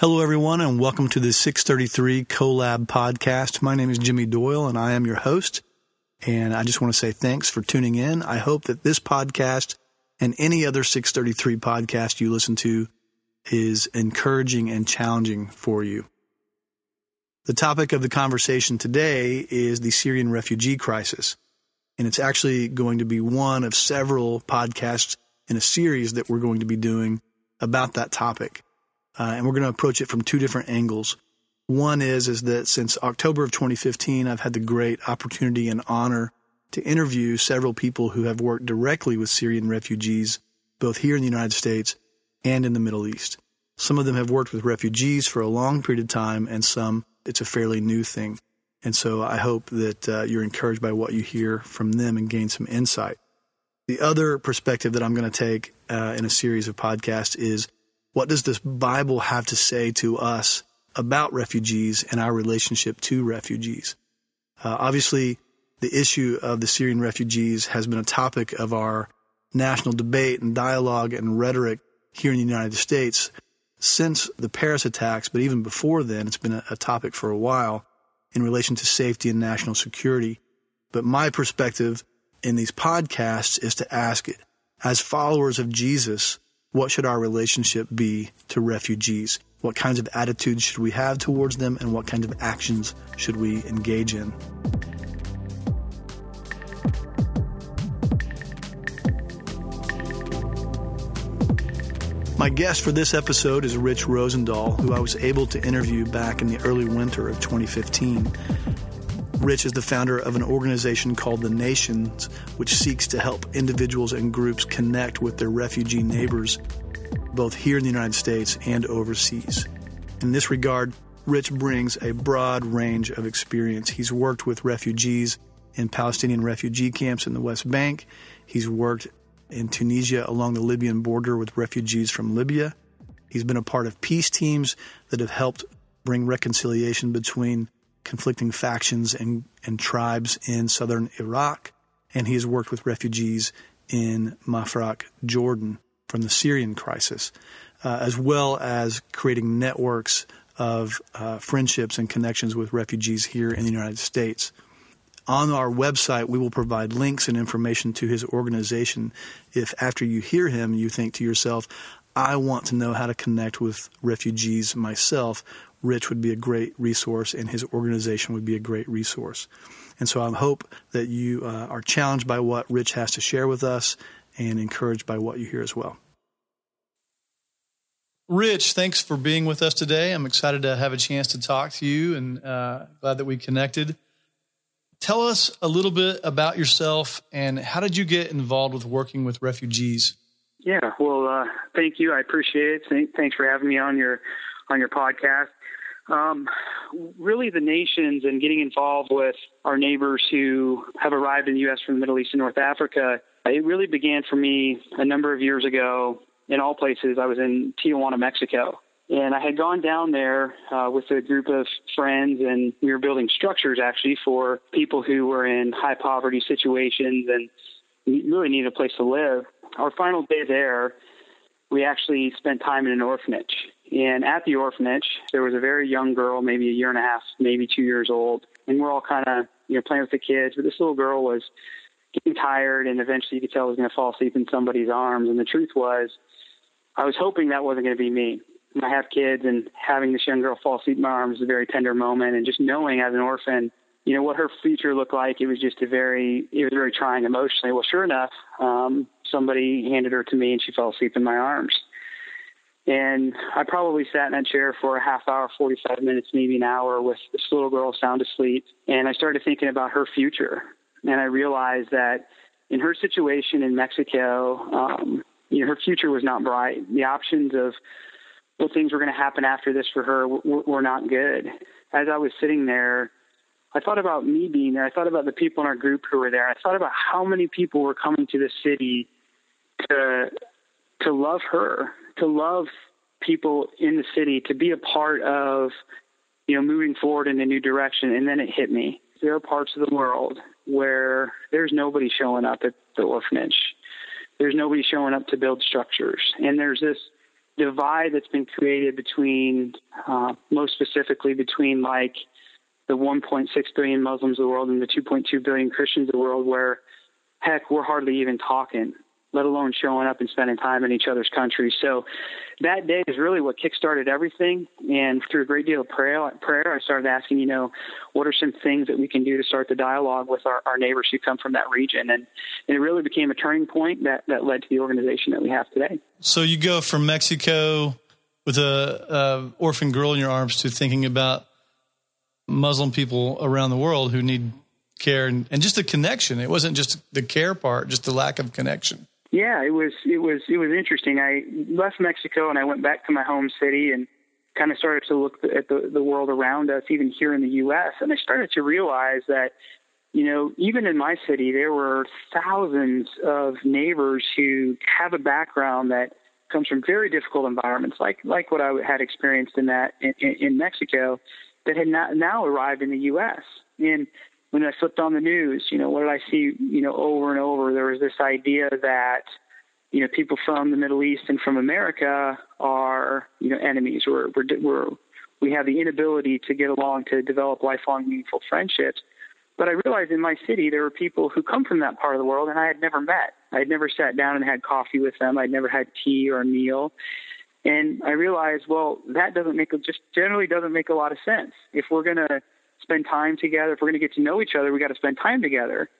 Hello, everyone, and welcome to the 633 Colab podcast. My name is Jimmy Doyle, and I am your host. And I just want to say thanks for tuning in. I hope that this podcast and any other 633 podcast you listen to is encouraging and challenging for you. The topic of the conversation today is the Syrian refugee crisis. And it's actually going to be one of several podcasts in a series that we're going to be doing about that topic. And we're going to approach it from two different angles. One is that since October of 2015, I've had the great opportunity and honor to interview several people who have worked directly with Syrian refugees, both here in the United States and in the Middle East. Some of them have worked with refugees for a long period of time, and some, it's a fairly new thing. And so I hope that you're encouraged by what you hear from them and gain some insight. The other perspective that I'm going to take in a series of podcasts is, what does this Bible have to say to us about refugees and our relationship to refugees? Obviously, the issue of the Syrian refugees has been a topic of our national debate and dialogue and rhetoric here in the United States since the Paris attacks, but even before then, it's been a topic for a while in relation to safety and national security. But my perspective in these podcasts is to ask, as followers of Jesus, what should our relationship be to refugees? What kinds of attitudes should we have towards them, and what kinds of actions should we engage in? My guest for this episode is Rich Rosendahl, who I was able to interview back in the early winter of 2015. Rich is the founder of an organization called The Nations, which seeks to help individuals and groups connect with their refugee neighbors, both here in the United States and overseas. In this regard, Rich brings a broad range of experience. He's worked with refugees in Palestinian refugee camps in the West Bank. He's worked in Tunisia along the Libyan border with refugees from Libya. He's been a part of peace teams that have helped bring reconciliation between conflicting factions and tribes in southern Iraq. And he has worked with refugees in Mafraq, Jordan, from the Syrian crisis, as well as creating networks of friendships and connections with refugees here in the United States. On our website, we will provide links and information to his organization if, after you hear him, you think to yourself, I want to know how to connect with refugees myself. Rich would be a great resource, and his organization would be a great resource. And so I hope that you are challenged by what Rich has to share with us and encouraged by what you hear as well. Rich, thanks for being with us today. I'm excited to have a chance to talk to you, and glad that we connected. Tell us a little bit about yourself, and how did you get involved with working with refugees? Yeah, well, thank you. I appreciate it. Thanks for having me on your podcast. Really, the Nations and getting involved with our neighbors who have arrived in the U.S. from the Middle East and North Africa, it really began for me a number of years ago. In all places, I was in Tijuana, Mexico. And I had gone down there with a group of friends, and we were building structures, actually, for people who were in high poverty situations and really needed a place to live. Our final day there, we actually spent time in an orphanage. And at the orphanage, there was a very young girl, maybe a year and a half, maybe 2 years old. And we're all kind of, playing with the kids. But this little girl was getting tired, and eventually you could tell she was going to fall asleep in somebody's arms. And the truth was, I was hoping that wasn't going to be me. I have kids, and having this young girl fall asleep in my arms is a very tender moment. And just knowing as an orphan, what her future looked like, it was very trying emotionally. Well, sure enough, somebody handed her to me, and she fell asleep in my arms. And I probably sat in that chair for a half hour, 45 minutes, maybe an hour, with this little girl sound asleep. And I started thinking about her future. And I realized that in her situation in Mexico, her future was not bright. The options of what things were going to happen after this for her were not good. As I was sitting there, I thought about me being there. I thought about the people in our group who were there. I thought about how many people were coming to this city to love her, to love people in the city, to be a part of, moving forward in a new direction. And then it hit me. There are parts of the world where there's nobody showing up at the orphanage. There's nobody showing up to build structures. And there's this divide that's been created between, most specifically between like the 1.6 billion Muslims of the world and the 2.2 billion Christians of the world, where heck, we're hardly even talking, let alone showing up and spending time in each other's country. So that day is really what kickstarted everything. And through a great deal of prayer, I started asking, you know, what are some things that we can do to start the dialogue with our neighbors who come from that region? And it really became a turning point that led to the organization that we have today. So you go from Mexico with an orphan girl in your arms to thinking about Muslim people around the world who need care and just the connection. It wasn't just the care part, just the lack of connection. Yeah, it was interesting. I left Mexico and I went back to my home city and kind of started to look at the world around us, even here in the U.S. And I started to realize that, you know, even in my city, there were thousands of neighbors who have a background that comes from very difficult environments, like what I had experienced in Mexico, that had not now arrived in the U.S. And when I flipped on the news, you know, what did I see, you know, over and over? There was this idea that, you know, people from the Middle East and from America are, you know, enemies. We have the inability to get along, to develop lifelong, meaningful friendships. But I realized in my city there were people who come from that part of the world and I had never met. I had never sat down and had coffee with them. I'd never had tea or a meal. And I realized, well, that generally doesn't make a lot of sense. If we're going to spend time together, if we're going to get to know each other, we got to spend time together.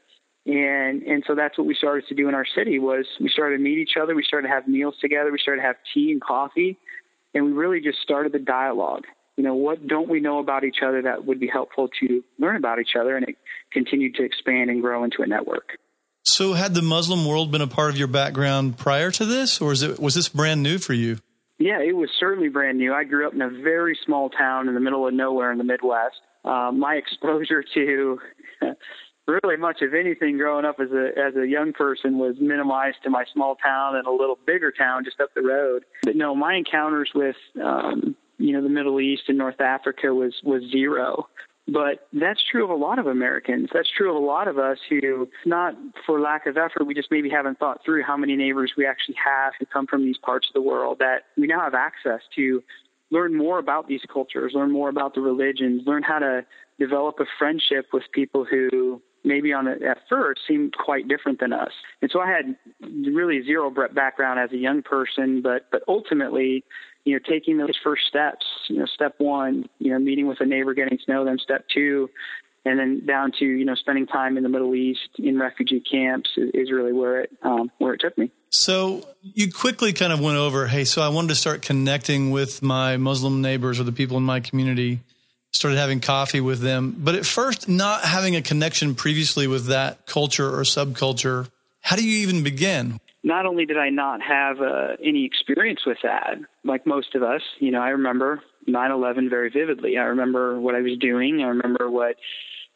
And so that's what we started to do in our city was we started to meet each other. We started to have meals together. We started to have tea and coffee. And we really just started the dialogue. You know, what don't we know about each other that would be helpful to learn about each other? And it continued to expand and grow into a network. So had the Muslim world been a part of your background prior to this, or was this brand new for you? Yeah, it was certainly brand new. I grew up in a very small town in the middle of nowhere in the Midwest. My exposure to really much of anything growing up as a young person was minimized to my small town and a little bigger town just up the road. But no, my encounters with, you know, the Middle East and North Africa was zero. But that's true of a lot of Americans. That's true of a lot of us who, not for lack of effort, we just maybe haven't thought through how many neighbors we actually have who come from these parts of the world that we now have access to. Learn more about these cultures, learn more about the religions, learn how to develop a friendship with people who maybe at first seemed quite different than us. And so I had really zero background as a young person, but ultimately, you know, taking those first steps, you know, step one, you know, meeting with a neighbor, getting to know them, step two, and then down to, you know, spending time in the Middle East in refugee camps is really where it took me. So you quickly kind of went over, hey, so I wanted to start connecting with my Muslim neighbors or the people in my community, started having coffee with them. But at first, not having a connection previously with that culture or subculture, how do you even begin? Not only did I not have any experience with that, like most of us, you know, I remember 9/11 very vividly. I remember what I was doing. I remember what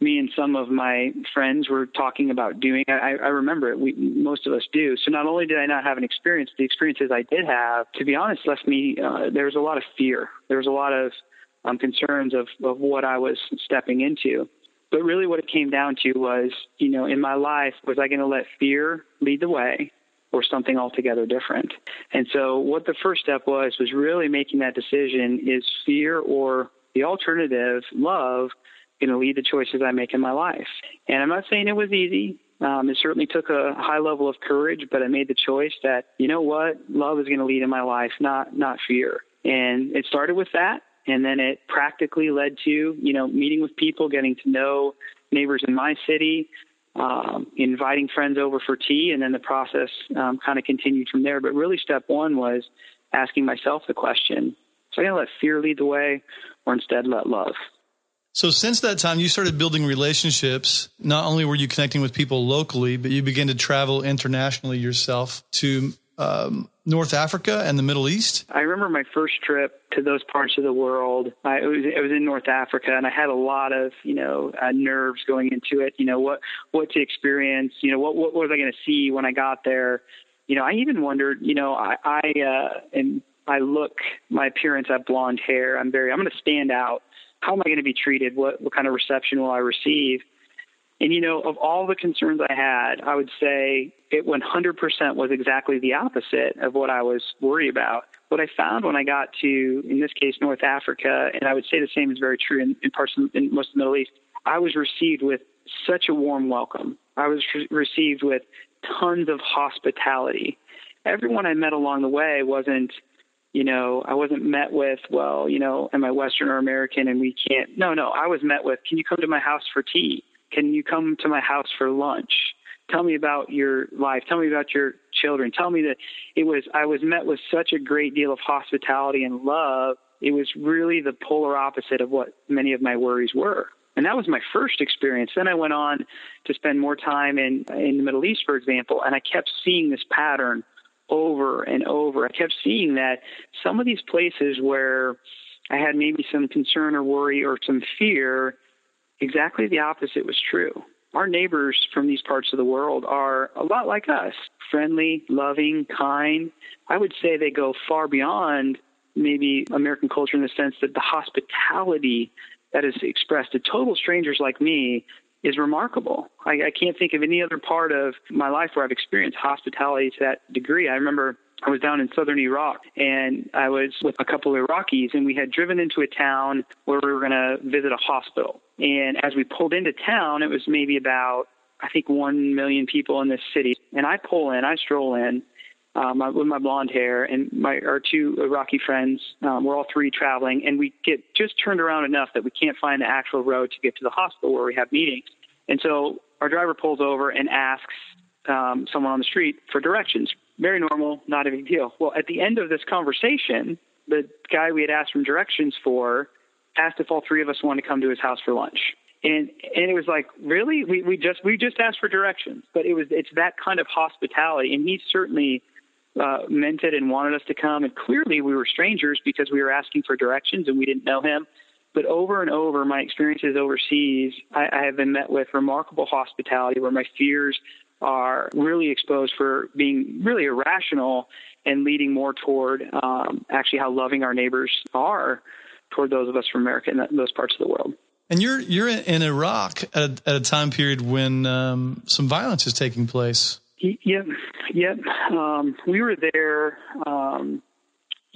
me and some of my friends were talking about doing. I remember it. Most of us do. So not only did I not have an experience, the experiences I did have, to be honest, left me, there was a lot of fear. There was a lot of concerns of what I was stepping into. But really what it came down to was, you know, in my life, was I going to let fear lead the way or something altogether different? And so what the first step was really making that decision, is fear or the alternative, love, going to lead the choices I make in my life? And I'm not saying it was easy. It certainly took a high level of courage, but I made the choice that, you know what, love is going to lead in my life, not fear. And it started with that. And then it practically led to, you know, meeting with people, getting to know neighbors in my city, inviting friends over for tea, and then the process kind of continued from there. But really step one was asking myself the question, so I'm going to let fear lead the way or instead let love? So since that time, you started building relationships. Not only were you connecting with people locally, but you began to travel internationally yourself to North Africa and the Middle East. I remember my first trip to those parts of the world. It was in North Africa, and I had a lot of, you know, nerves going into it. You know, what to experience. You know, what was I going to see when I got there? You know, I even wondered. You know, my appearance. I have blonde hair. I'm going to stand out. How am I going to be treated? What kind of reception will I receive? And, you know, of all the concerns I had, I would say it 100% was exactly the opposite of what I was worried about. What I found when I got to, in this case, North Africa, and I would say the same is very true in parts of, in most of the Middle East, I was received with such a warm welcome. I was received with tons of hospitality. Everyone I met along the way wasn't, you know, I wasn't met with, well, you know, am I Western or American and we can't. No, I was met with, can you come to my house for tea? Can you come to my house for lunch? Tell me about your life. Tell me about your children. Tell me that I was met with such a great deal of hospitality and love. It was really the polar opposite of what many of my worries were. And that was my first experience. Then I went on to spend more time in the Middle East, for example, and I kept seeing this pattern over and over. I kept seeing that some of these places where I had maybe some concern or worry or some fear, exactly the opposite was true. Our neighbors from these parts of the world are a lot like us, friendly, loving, kind. I would say they go far beyond maybe American culture in the sense that the hospitality that is expressed to total strangers like me is remarkable. I can't think of any other part of my life where I've experienced hospitality to that degree. I remember I was down in southern Iraq, and I was with a couple of Iraqis, and we had driven into a town where we were going to visit a hospital. And as we pulled into town, it was maybe about, I think, 1 million people in this city. And I pull in, I stroll in with my blonde hair, and our two Iraqi friends, we're all three traveling, and we get just turned around enough that we can't find the actual road to get to the hospital where we have meetings. And so our driver pulls over and asks someone on the street for directions. Very normal, not a big deal. Well, at the end of this conversation, the guy we had asked for directions for asked if all three of us wanted to come to his house for lunch. And it was like, really? We just asked for directions. But it's that kind of hospitality. And he certainly meant it and wanted us to come. And clearly we were strangers because we were asking for directions and we didn't know him. But over and over, my experiences overseas, I have been met with remarkable hospitality where my fears are really exposed for being really irrational and leading more toward actually how loving our neighbors are toward those of us from America and those parts of the world. And you're in Iraq at a time period when some violence is taking place. Yep. We were there.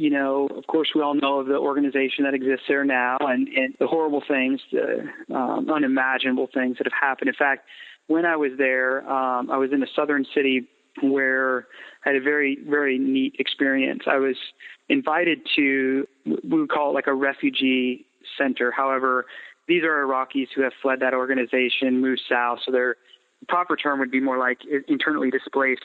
You know, of course, we all know of the organization that exists there now and the horrible things, the unimaginable things that have happened. In fact, when I was there, I was in a southern city where I had a very, very neat experience. I was invited to, we would call it like a refugee center. However, these are Iraqis who have fled that organization, moved south. So their proper term would be more like internally displaced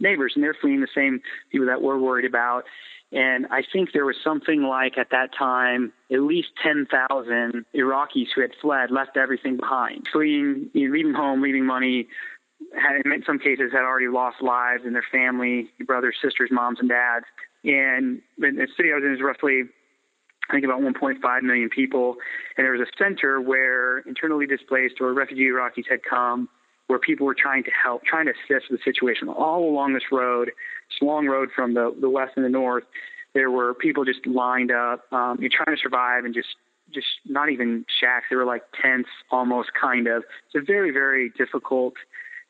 neighbors. And they're fleeing the same people that we're worried about. And I think there was something like at that time, at least 10,000 Iraqis who had fled, left everything behind, fleeing, leaving home, leaving money, had in some cases had already lost lives and their family, brothers, sisters, moms, and dads. And the city I was in is roughly, I think, about 1.5 million people. And there was a center where internally displaced or refugee Iraqis had come, where people were trying to help, trying to assist the situation. All along this road, this long road from the west and the north, there were people just lined up, trying to survive and just not even shacks. They were like tents almost, kind of. It's a very, very difficult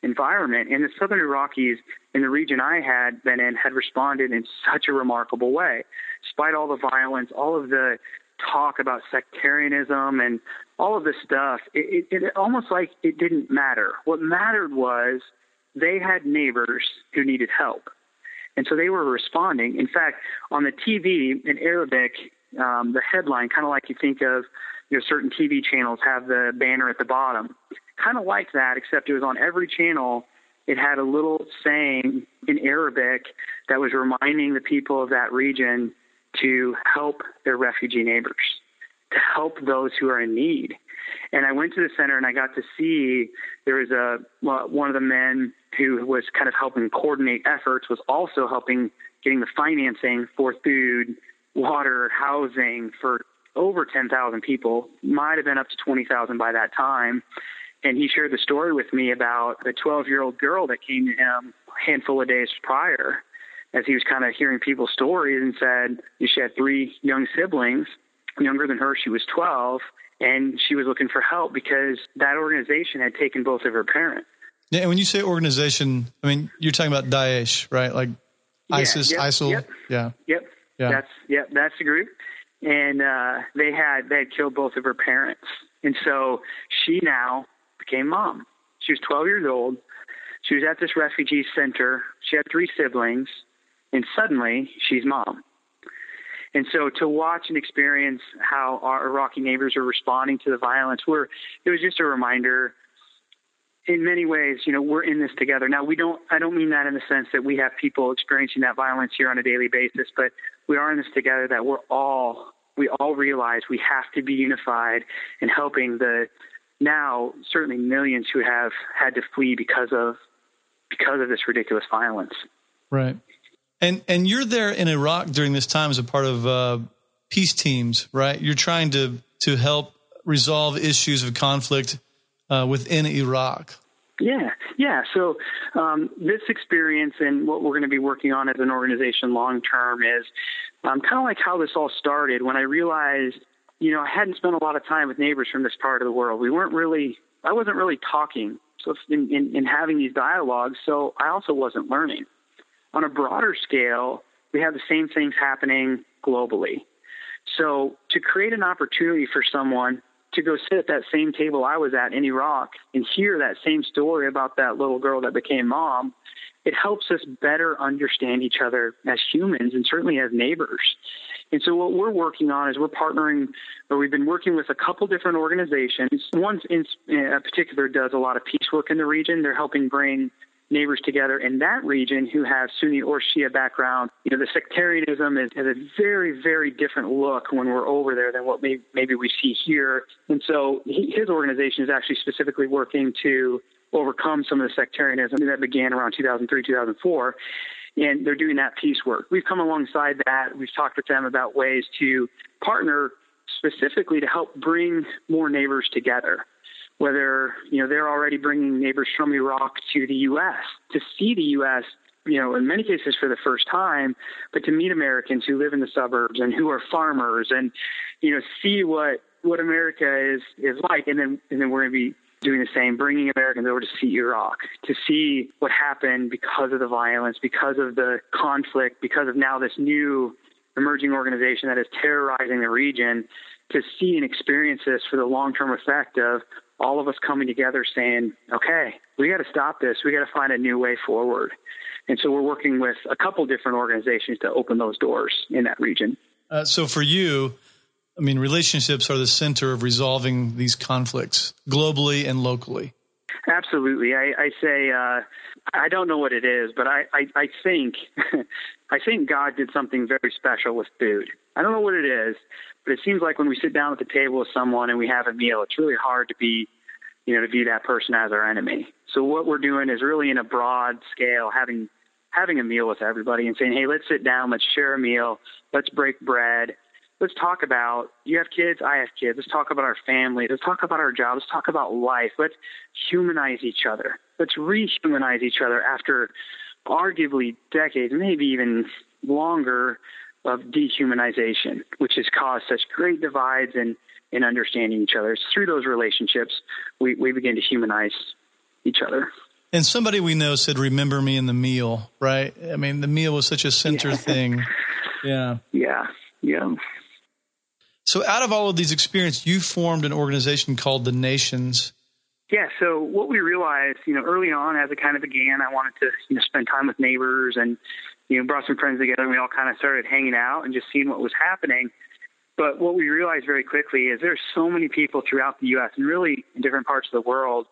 environment. And the southern Iraqis in the region I had been in had responded in such a remarkable way. Despite all the violence, all of the talk about sectarianism and all of this stuff, it almost like it didn't matter. What mattered was they had neighbors who needed help. And so they were responding. In fact, on the TV in Arabic, the headline, kind of like you think of, you know, certain TV channels have the banner at the bottom. Kind of like that, except it was on every channel. It had a little saying in Arabic that was reminding the people of that region to help their refugee neighbors, to help those who are in need. And I went to the center and I got to see there was one of the men who was kind of helping coordinate efforts was also helping getting the financing for food, water, housing for over 10,000 people, might have been up to 20,000 by that time. And he shared the story with me about the 12-year-old girl that came to him a handful of days prior as he was kind of hearing people's stories and said she had three young siblings, younger than her. She was 12, and she was looking for help because that organization had taken both of her parents. Yeah, and when you say organization, I mean, you're talking about Daesh, right? Like ISIS, ISIL? Yep. Yeah. That's the group. And they had killed both of her parents. And so she now became mom. She was 12 years old. She was at this refugee center. She had three siblings, and suddenly she's mom. And so to watch and experience how our Iraqi neighbors are responding to the violence, it was just a reminder. In many ways, we're in this together. Now, I don't mean that in the sense that we have people experiencing that violence here on a daily basis, but we are in this together, that we all realize we have to be unified in helping the now certainly millions who have had to flee because of this ridiculous violence. Right. And you're there in Iraq during this time as a part of peace teams, right? You're trying to help resolve issues of conflict within Iraq. Yeah. So this experience and what we're going to be working on as an organization long term is kind of like how this all started, when I realized, I hadn't spent a lot of time with neighbors from this part of the world. I wasn't really talking in having these dialogues, so I also wasn't learning. On a broader scale, we have the same things happening globally. So to create an opportunity for someone to go sit at that same table I was at in Iraq and hear that same story about that little girl that became mom, it helps us better understand each other as humans and certainly as neighbors. And so what we're working on is we've been working with a couple different organizations. One in particular does a lot of peace work in the region. They're helping bring neighbors together in that region who have Sunni or Shia background. The sectarianism has a very, very different look when we're over there than what maybe we see here. And so his organization is actually specifically working to overcome some of the sectarianism that began around 2003, 2004. And they're doing that peace work. We've come alongside that. We've talked with them about ways to partner specifically to help bring more neighbors together. Whether, they're already bringing neighbors from Iraq to the U.S. to see the U.S., in many cases for the first time, but to meet Americans who live in the suburbs and who are farmers and, see what America is like. And then we're going to be doing the same, bringing Americans over to see Iraq, to see what happened because of the violence, because of the conflict, because of now this new emerging organization that is terrorizing the region, to see and experience this for the long-term effect of all of us coming together saying, okay, we got to stop this. We got to find a new way forward. And so we're working with a couple different organizations to open those doors in that region. So for you, relationships are the center of resolving these conflicts globally and locally. Absolutely. I say, I don't know what it is, but I think I think God did something very special with food. I don't know what it is, but it seems like when we sit down at the table with someone and we have a meal, it's really hard to be, to view that person as our enemy. So what we're doing is really in a broad scale, having a meal with everybody and saying, hey, let's sit down, let's share a meal, let's break bread. Let's talk about, you have kids, I have kids. Let's talk about our family. Let's talk about our job. Let's talk about life. Let's humanize each other. Let's rehumanize each other after arguably decades, maybe even longer, of dehumanization, which has caused such great divides in understanding each other. It's through those relationships we begin to humanize each other. And somebody we know said, remember me in the meal, right? The meal was such a center thing. Yeah. So out of all of these experiences, you formed an organization called The Nations. Yeah, so what we realized, early on as it kind of began, I wanted to spend time with neighbors and, brought some friends together, and we all kind of started hanging out and just seeing what was happening. But what we realized very quickly is there's so many people throughout the U.S. and really in different parts of the world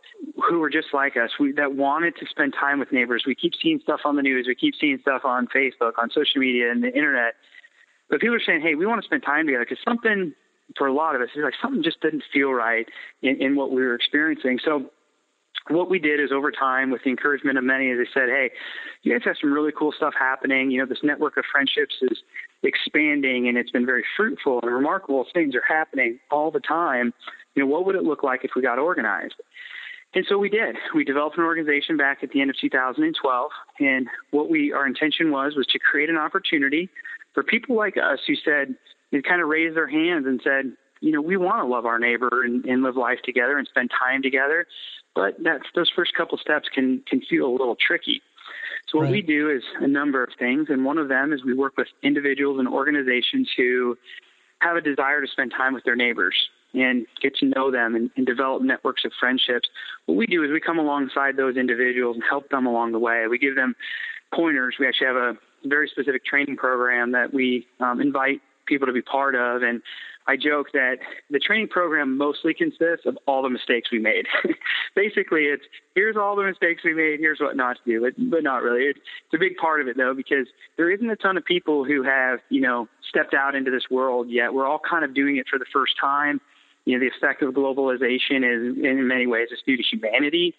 who were just like us, that wanted to spend time with neighbors. We keep seeing stuff on the news. We keep seeing stuff on Facebook, on social media, and the internet. But people are saying, hey, we want to spend time together, because something, for a lot of us, is like something just didn't feel right in what we were experiencing. So what we did is, over time, with the encouragement of many, as they said, hey, you guys have some really cool stuff happening. This network of friendships is expanding, and it's been very fruitful and remarkable. Things are happening all the time. What would it look like if we got organized? And so we did. We developed an organization back at the end of 2012. And what our intention was to create an opportunity for people like us who said, they kind of raised their hands and said, we want to love our neighbor and live life together and spend time together. But those first couple steps can feel a little tricky. So what we do is a number of things, and one of them is we work with individuals and organizations who have a desire to spend time with their neighbors and get to know them and develop networks of friendships. What we do is we come alongside those individuals and help them along the way. We give them pointers. We actually have a very specific training program that we invite people to be part of. And I joke that the training program mostly consists of all the mistakes we made. Basically, it's here's all the mistakes we made, here's what not to do, but not really. It's a big part of it, though, because there isn't a ton of people who have, you know, stepped out into this world yet. We're all kind of doing it for the first time. You know, the effect of globalization is, in many ways, is due to humanity.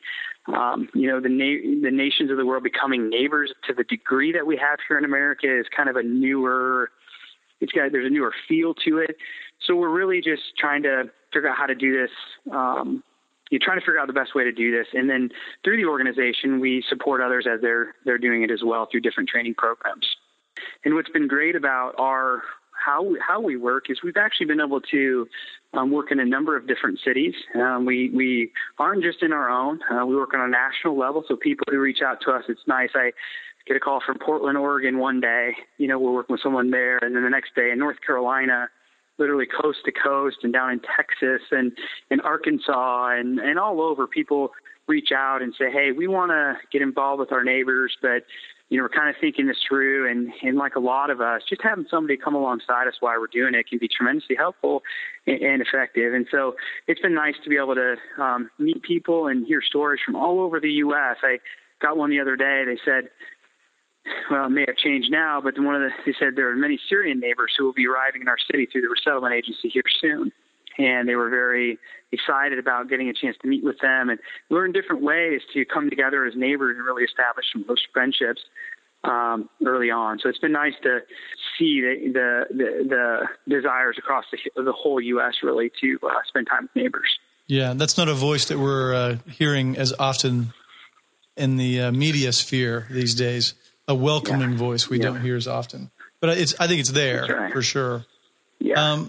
The nations of the world becoming neighbors to the degree that we have here in America is kind of a newer, there's a newer feel to it. So we're really just trying to figure out how to do this. You're trying to figure out the best way to do this. And then through the organization, we support others as they're doing it as well through different training programs. And what's been great about our how we work is we've actually been able to work in a number of different cities. We aren't just in our own. We work on a national level, so people who reach out to us, it's nice. I get a call from Portland, Oregon one day. You know, we're working with someone there, and then the next day in North Carolina, literally coast to coast, and down in Texas and in Arkansas and all over, people reach out and say, hey, we want to get involved with our neighbors, but you know, we're kind of thinking this through, and like a lot of us, just having somebody come alongside us while we're doing it can be tremendously helpful and effective. And so it's been nice to be able to meet people and hear stories from all over the U.S. I got one the other day. They said, well, it may have changed now, but they said there are many Syrian neighbors who will be arriving in our city through the resettlement agency here soon. And they were very excited about getting a chance to meet with them and learn different ways to come together as neighbors and really establish some close friendships early on. So it's been nice to see the desires across the whole U.S. really to spend time with neighbors. Yeah, that's not a voice that we're hearing as often in the media sphere these days. A welcoming voice we don't hear as often. But I think it's there for sure. Yeah.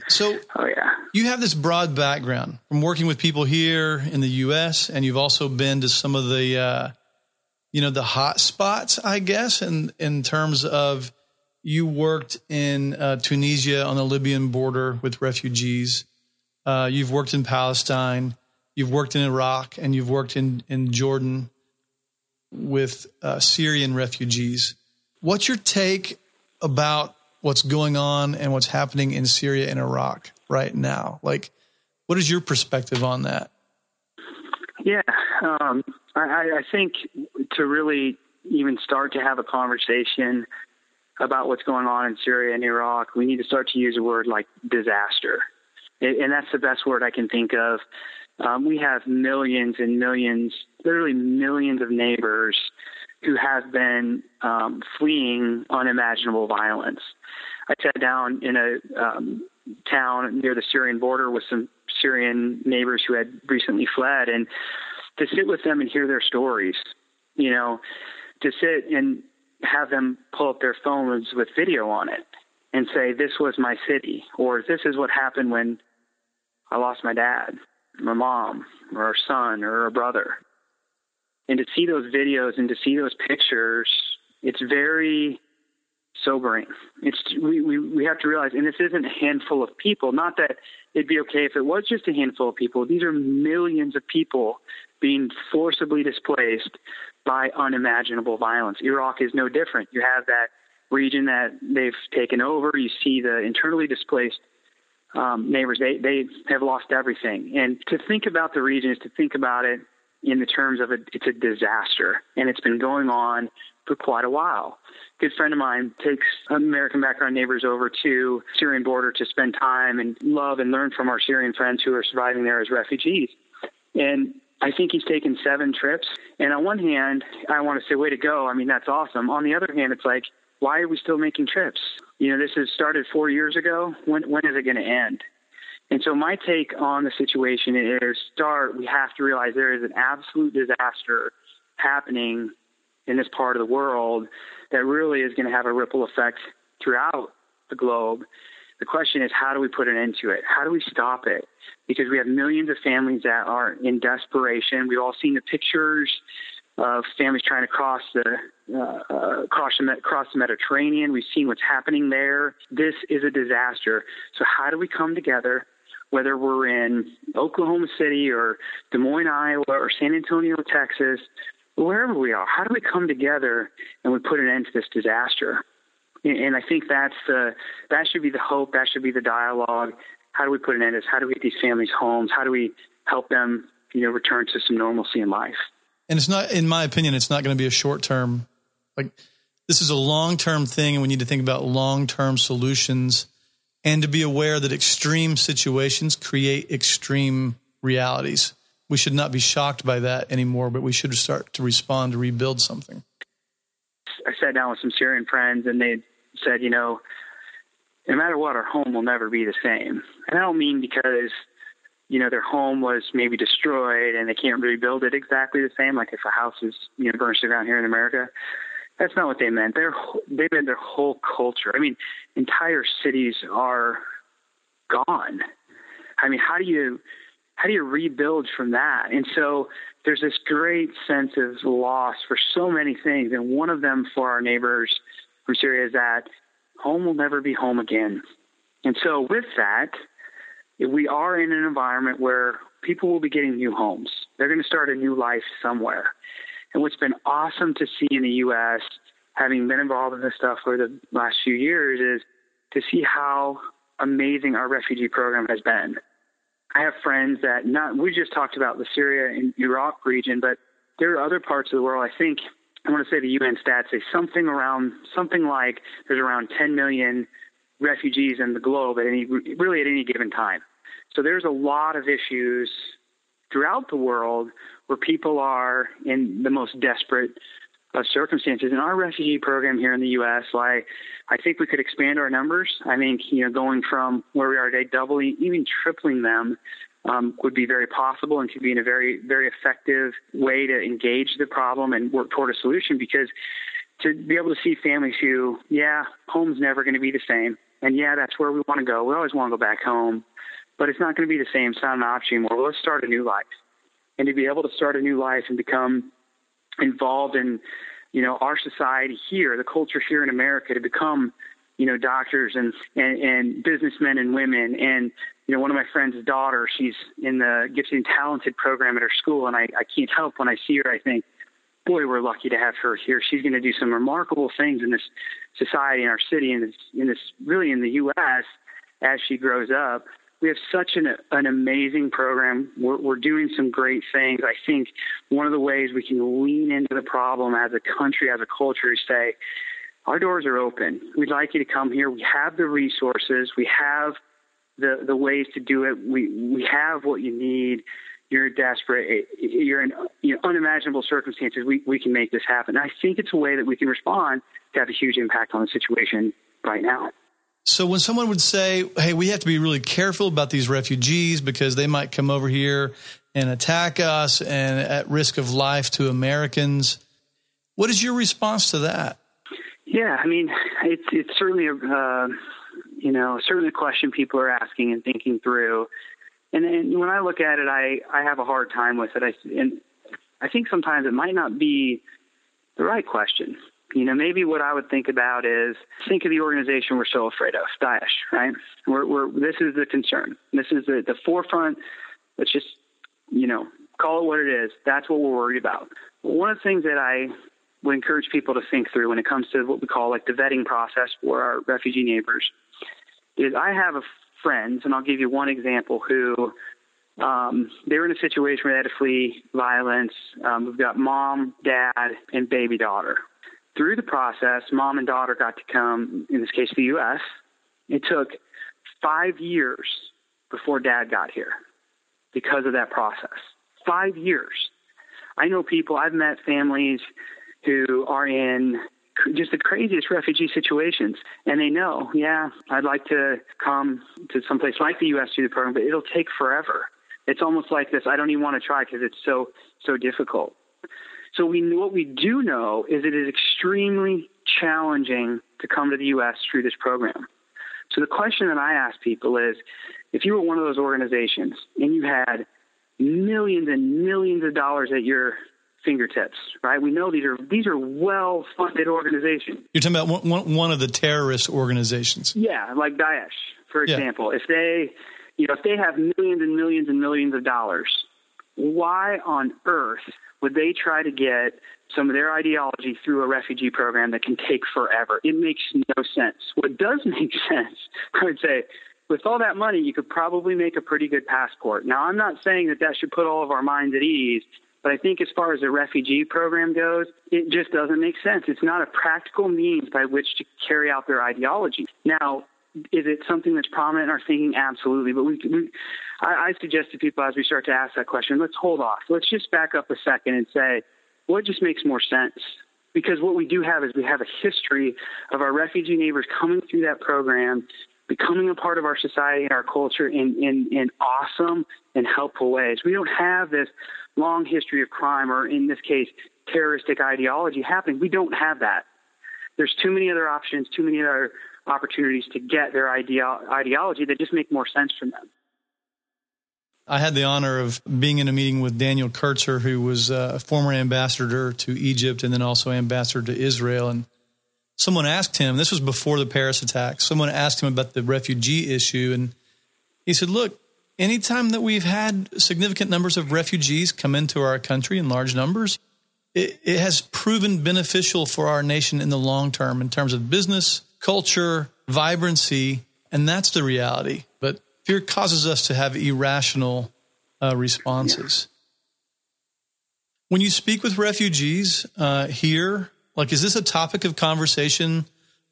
You have this broad background from working with people here in the U.S., and you've also been to some of the, the hot spots, I guess, in terms of you worked in Tunisia on the Libyan border with refugees. You've worked in Palestine. You've worked in Iraq, and you've worked in Jordan with Syrian refugees. What's your take about what's going on and what's happening in Syria and Iraq right now? Like, what is your perspective on that? Yeah. I think to really even start to have a conversation about what's going on in Syria and Iraq, we need to start to use a word like disaster. And that's the best word I can think of. We have millions and millions, literally millions of neighbors who have been fleeing unimaginable violence. I sat down in a town near the Syrian border with some Syrian neighbors who had recently fled, and to sit with them and hear their stories, you know, to sit and have them pull up their phones with video on it and say, this was my city, or this is what happened when I lost my dad, my mom, or our son, or a brother. And to see those videos and to see those pictures, it's very sobering. We have to realize, and this isn't a handful of people, not that it'd be okay if it was just a handful of people. These are millions of people being forcibly displaced by unimaginable violence. Iraq is no different. You have that region that they've taken over. You see the internally displaced neighbors. They have lost everything. And to think about the region is to think about it in the terms of it's a disaster, and it's been going on for quite a while. A good friend of mine takes American background neighbors over to Syrian border to spend time and love and learn from our Syrian friends who are surviving there as refugees. And I think he's taken 7 trips. And on one hand, I want to say, way to go. I mean, that's awesome. On the other hand, it's like, why are we still making trips? You know, this has started 4 years ago. When is it going to end? And so my take on the situation is we have to realize there is an absolute disaster happening in this part of the world that really is going to have a ripple effect throughout the globe. The question is, how do we put an end to it? How do we stop it? Because we have millions of families that are in desperation. We've all seen the pictures of families trying to cross the Mediterranean. We've seen what's happening there. This is a disaster. So how do we come together, whether we're in Oklahoma City or Des Moines, Iowa, or San Antonio, Texas, wherever we are? How do we come together and we put an end to this disaster? And I think that should be the hope. That should be the dialogue. How do we put an end to this? How do we get these families homes? How do we help them, return to some normalcy in life? And it's not, in my opinion, it's not going to be a short term. Like, this is a long term thing, and we need to think about long term solutions and to be aware that extreme situations create extreme realities. We should not be shocked by that anymore, but we should start to respond to rebuild something. I sat down with some Syrian friends, and they said, no matter what, our home will never be the same. And I don't mean because, their home was maybe destroyed and they can't rebuild it exactly the same, like if a house is, burns to the ground here in America. That's not what they meant. They meant their whole culture. I mean, entire cities are gone. I mean, how do you rebuild from that? And so there's this great sense of loss for so many things. And one of them for our neighbors from Syria is that home will never be home again. And so with that, we are in an environment where people will be getting new homes. They're going to start a new life somewhere. And what's been awesome to see in the U.S., having been involved in this stuff for the last few years, is to see how amazing our refugee program has been. I have friends that we just talked about the Syria and Iraq region, but there are other parts of the world. I think, I want to say the UN stats say there's around 10 million refugees in the globe at any given time. So there's a lot of issues throughout the world where people are in the most desperate of circumstances. And our refugee program here in the U.S., I think we could expand our numbers. I think, going from where we are today, doubling, even tripling them would be very possible and could be in a very, very effective way to engage the problem and work toward a solution. Because to be able to see families who, home's never going to be the same. And that's where we want to go. We always want to go back home, but it's not going to be the same. It's not an option anymore. Well, let's start a new life. And to be able to start a new life and become involved in, our society here, the culture here in America, to become, doctors and businessmen and women. And, one of my friend's daughter, she's in the Gifted and Talented program at her school. And I can't help when I see her, I think, boy, we're lucky to have her here. She's going to do some remarkable things in this society, in our city, really in the U.S. as she grows up. We have such an amazing program. We're doing some great things. I think one of the ways we can lean into the problem as a country, as a culture, is say, our doors are open. We'd like you to come here. We have the resources. We have the ways to do it. We have what you need. You're desperate. You're in unimaginable circumstances. We can make this happen. And I think it's a way that we can respond to have a huge impact on the situation right now. So when someone would say, hey, we have to be really careful about these refugees because they might come over here and attack us and at risk of life to Americans, what is your response to that? Yeah, I mean, it's certainly, certainly a question people are asking and thinking through. And then when I look at it, I have a hard time with it. I think sometimes it might not be the right question. Maybe what I would think about is think of the organization we're so afraid of, Daesh, right? This is the concern. This is the forefront. Let's just, call it what it is. That's what we're worried about. One of the things that I would encourage people to think through when it comes to what we call the vetting process for our refugee neighbors is I have friends, and I'll give you one example, who they were in a situation where they had to flee violence. We've got mom, dad, and baby daughter. Through the process, mom and daughter got to come, in this case, the U.S. It took 5 years before dad got here because of that process. 5 years. I know people, I've met families who are in just the craziest refugee situations, and they know, I'd like to come to someplace like the U.S. through the program, but it'll take forever. It's almost like this, I don't even want to try because it's so difficult. So what we do know is it is extremely challenging to come to the U.S. through this program. So the question that I ask people is, if you were one of those organizations and you had millions and millions of dollars at your fingertips, right? We know these are well-funded organizations. You're talking about one of the terrorist organizations. Yeah, like Daesh, for example. If they, if they have millions and millions and millions of dollars, why on earth would they try to get some of their ideology through a refugee program that can take forever? It makes no sense. What does make sense, I would say, with all that money, you could probably make a pretty good passport. Now, I'm not saying that should put all of our minds at ease, but I think as far as the refugee program goes, it just doesn't make sense. It's not a practical means by which to carry out their ideology. Now, is it something that's prominent in our thinking? Absolutely. But I suggest to people as we start to ask that question, let's hold off. Let's just back up a second and say, what just makes more sense? Because what we do have is we have a history of our refugee neighbors coming through that program, becoming a part of our society and our culture in awesome and helpful ways. We don't have this long history of crime or, in this case, terroristic ideology happening. We don't have that. There's too many other options, too many other opportunities to get their ideology that just make more sense from them. I had the honor of being in a meeting with Daniel Kurtzer, who was a former ambassador to Egypt and then also ambassador to Israel. And someone asked him, this was before the Paris attacks, someone asked him about the refugee issue. And he said, look, anytime that we've had significant numbers of refugees come into our country in large numbers, it has proven beneficial for our nation in the long term in terms of business, culture, vibrancy, and that's the reality. But fear causes us to have irrational responses. Yeah. When you speak with refugees here, is this a topic of conversation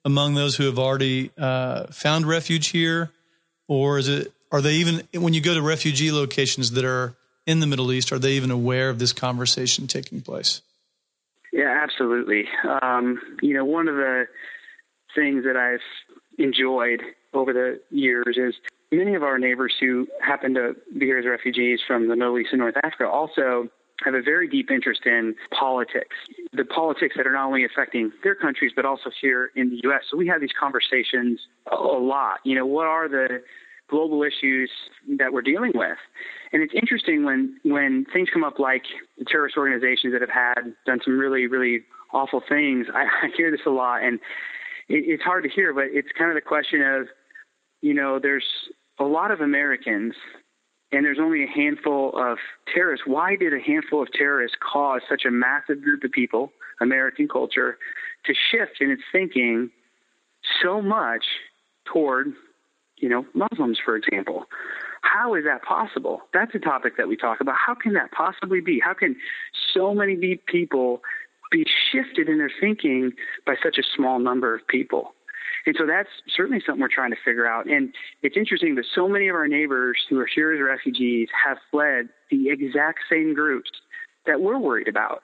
among those who have already found refuge here? Or are they even, when you go to refugee locations that are in the Middle East, are they even aware of this conversation taking place? Yeah, absolutely. One of the things that I've enjoyed over the years is many of our neighbors who happen to be here as refugees from the Middle East and North Africa also have a very deep interest in politics, the politics that are not only affecting their countries, but also here in the U.S. So we have these conversations a lot. What are the global issues that we're dealing with? And it's interesting when things come up like the terrorist organizations that have done some really, really awful things. I hear this a lot, and it's hard to hear, but it's kind of the question of, there's a lot of Americans and there's only a handful of terrorists. Why did a handful of terrorists cause such a massive group of people, American culture, to shift in its thinking so much toward, Muslims, for example? How is that possible? That's a topic that we talk about. How can that possibly be? How can so many people be shifted in their thinking by such a small number of people? And so that's certainly something we're trying to figure out. And it's interesting that so many of our neighbors who are here as refugees have fled the exact same groups that we're worried about.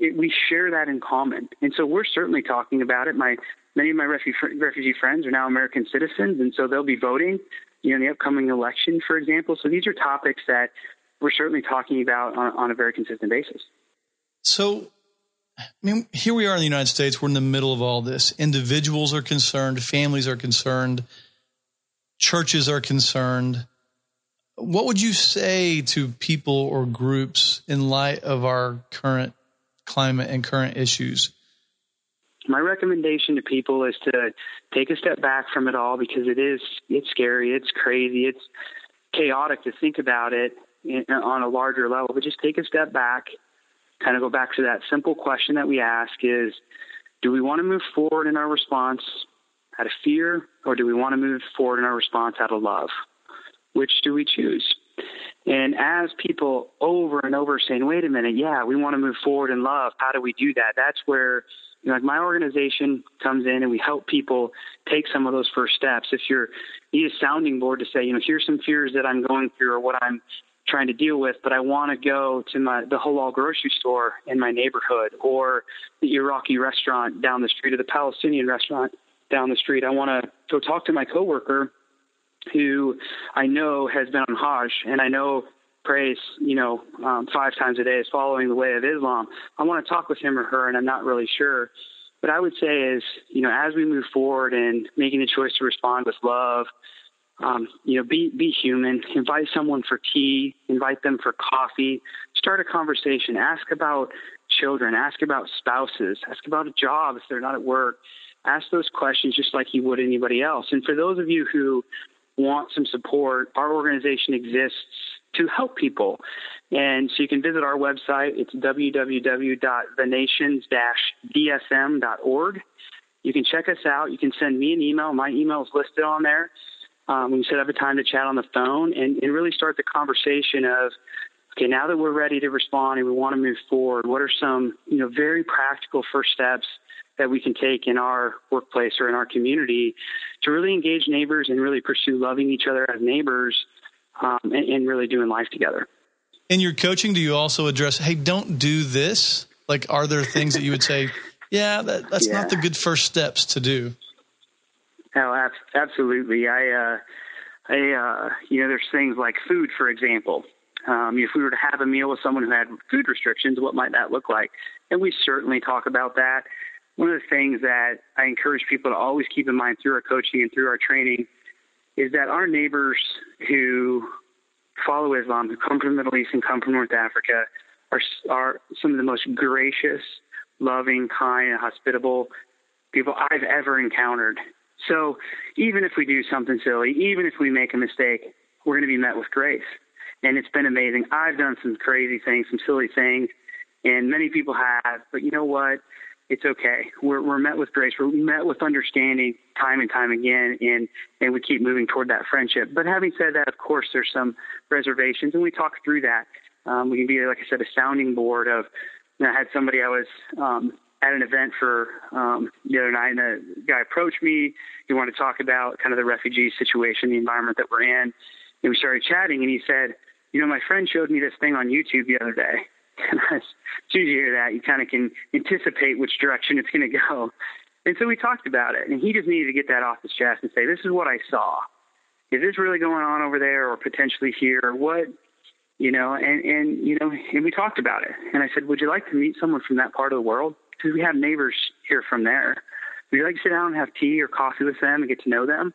We share that in common. And so we're certainly talking about it. Many of my refugee friends are now American citizens, and so they'll be voting in the upcoming election, for example. So these are topics that we're certainly talking about on a very consistent basis. So here we are in the United States. We're in the middle of all this. Individuals are concerned. Families are concerned. Churches are concerned. What would you say to people or groups in light of our current climate and current issues? My recommendation to people is to take a step back from it all, because it's scary, it's crazy, it's chaotic to think about it on a larger level. But just take a step back. Kind of go back to that simple question that we ask is, do we want to move forward in our response out of fear, or do we want to move forward in our response out of love? Which do we choose? And as people over and over saying, wait a minute, yeah, we want to move forward in love. How do we do that? That's where my organization comes in, and we help people take some of those first steps. If you need a sounding board to say, here's some fears that I'm going through or what I'm trying to deal with, but I want to go to the halal grocery store in my neighborhood, or the Iraqi restaurant down the street, or the Palestinian restaurant down the street. I want to go talk to my coworker who I know has been on Hajj and I know prays, 5 times a day is following the way of Islam. I want to talk with him or her, and I'm not really sure. What I would say is, as we move forward and making the choice to respond with love, Be human, invite someone for tea, invite them for coffee, start a conversation, ask about children, ask about spouses, ask about a job if they're not at work, ask those questions just like you would anybody else. And for those of you who want some support, our organization exists to help people. And so you can visit our website. It's www.thenations-dsm.org. You can check us out. You can send me an email. My email is listed on there. We set up a time to chat on the phone and really start the conversation of, okay, now that we're ready to respond and we want to move forward, what are some, very practical first steps that we can take in our workplace or in our community to really engage neighbors and really pursue loving each other as neighbors and really doing life together. In your coaching, do you also address, hey, don't do this? Like, are there things that you would say, that's not the good first steps to do? Oh, absolutely. There's things like food, for example. If we were to have a meal with someone who had food restrictions, what might that look like? And we certainly talk about that. One of the things that I encourage people to always keep in mind through our coaching and through our training is that our neighbors who follow Islam, who come from the Middle East and come from North Africa, are some of the most gracious, loving, kind, and hospitable people I've ever encountered. So even if we do something silly, even if we make a mistake, we're going to be met with grace. And it's been amazing. I've done some crazy things, some silly things, and many people have. But you know what? It's okay. We're met with grace. We're met with understanding time and time again, and we keep moving toward that friendship. But having said that, of course, there's some reservations, and we talk through that. We can be, like I said, a sounding board of, I had somebody I was at an event for the other night, and a guy approached me. He wanted to talk about kind of the refugee situation, the environment that we're in. And we started chatting, and he said, my friend showed me this thing on YouTube the other day. And as soon as you hear that, you kind of can anticipate which direction it's going to go. And so we talked about it, and he just needed to get that off his chest and say, this is what I saw. Is this really going on over there or potentially here or what? And we talked about it. And I said, would you like to meet someone from that part of the world? Because we have neighbors here from there. Would you like to sit down and have tea or coffee with them and get to know them?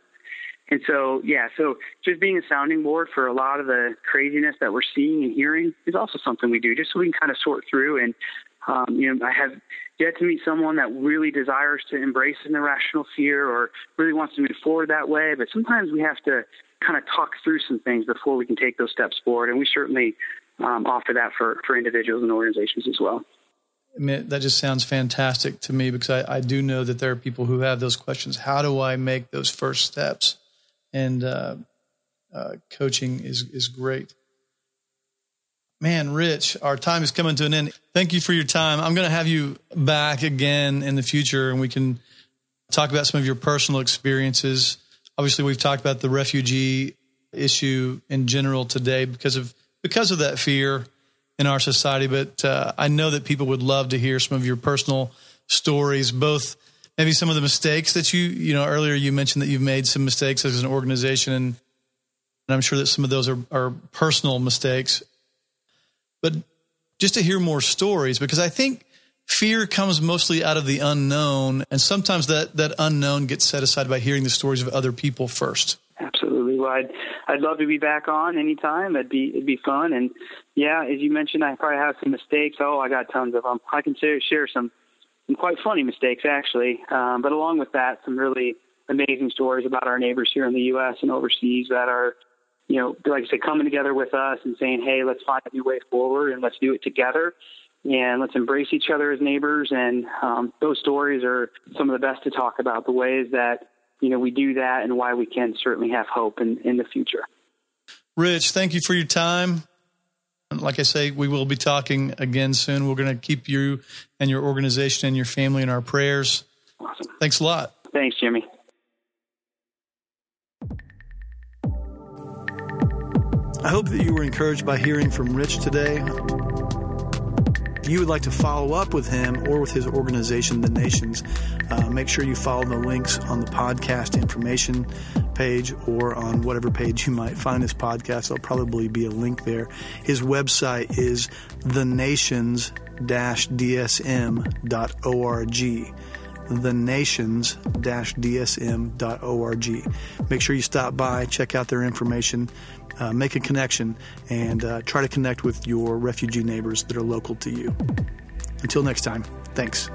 And so, so just being a sounding board for a lot of the craziness that we're seeing and hearing is also something we do, just so we can kind of sort through. And, I have yet to meet someone that really desires to embrace an irrational fear or really wants to move forward that way. But sometimes we have to kind of talk through some things before we can take those steps forward. And we certainly offer that for individuals and organizations as well. I mean, that just sounds fantastic to me, because I do know that there are people who have those questions. How do I make those first steps? And coaching is great. Man, Rich, our time is coming to an end. Thank you for your time. I'm going to have you back again in the future, and we can talk about some of your personal experiences. Obviously, we've talked about the refugee issue in general today because of that fear in our society. But I know that people would love to hear some of your personal stories, both maybe some of the mistakes that you earlier you mentioned that you've made some mistakes as an organization, and I'm sure that some of those are personal mistakes. But just to hear more stories, because I think fear comes mostly out of the unknown, and sometimes that unknown gets set aside by hearing the stories of other people first. Absolutely. Well, I'd love to be back on anytime. It'd be fun. And as you mentioned, I probably have some mistakes. Oh, I got tons of them. I can share some quite funny mistakes, actually. But along with that, some really amazing stories about our neighbors here in the U.S. and overseas that are, like I said, coming together with us and saying, hey, let's find a new way forward and let's do it together and let's embrace each other as neighbors. And those stories are some of the best to talk about, the ways that, we do that and why we can certainly have hope in the future. Rich, thank you for your time. Like I say, we will be talking again soon. We're going to keep you and your organization and your family in our prayers. Awesome. Thanks a lot. Thanks, Jimmy. I hope that you were encouraged by hearing from Rich today. If you would like to follow up with him or with his organization, The Nations, make sure you follow the links on the podcast information page or on whatever page you might find this podcast. There'll probably be a link there. His website is thenations-dsm.org. thenations-dsm.org. Make sure you stop by, check out their information, make a connection, and try to connect with your refugee neighbors that are local to you. Until next time, thanks.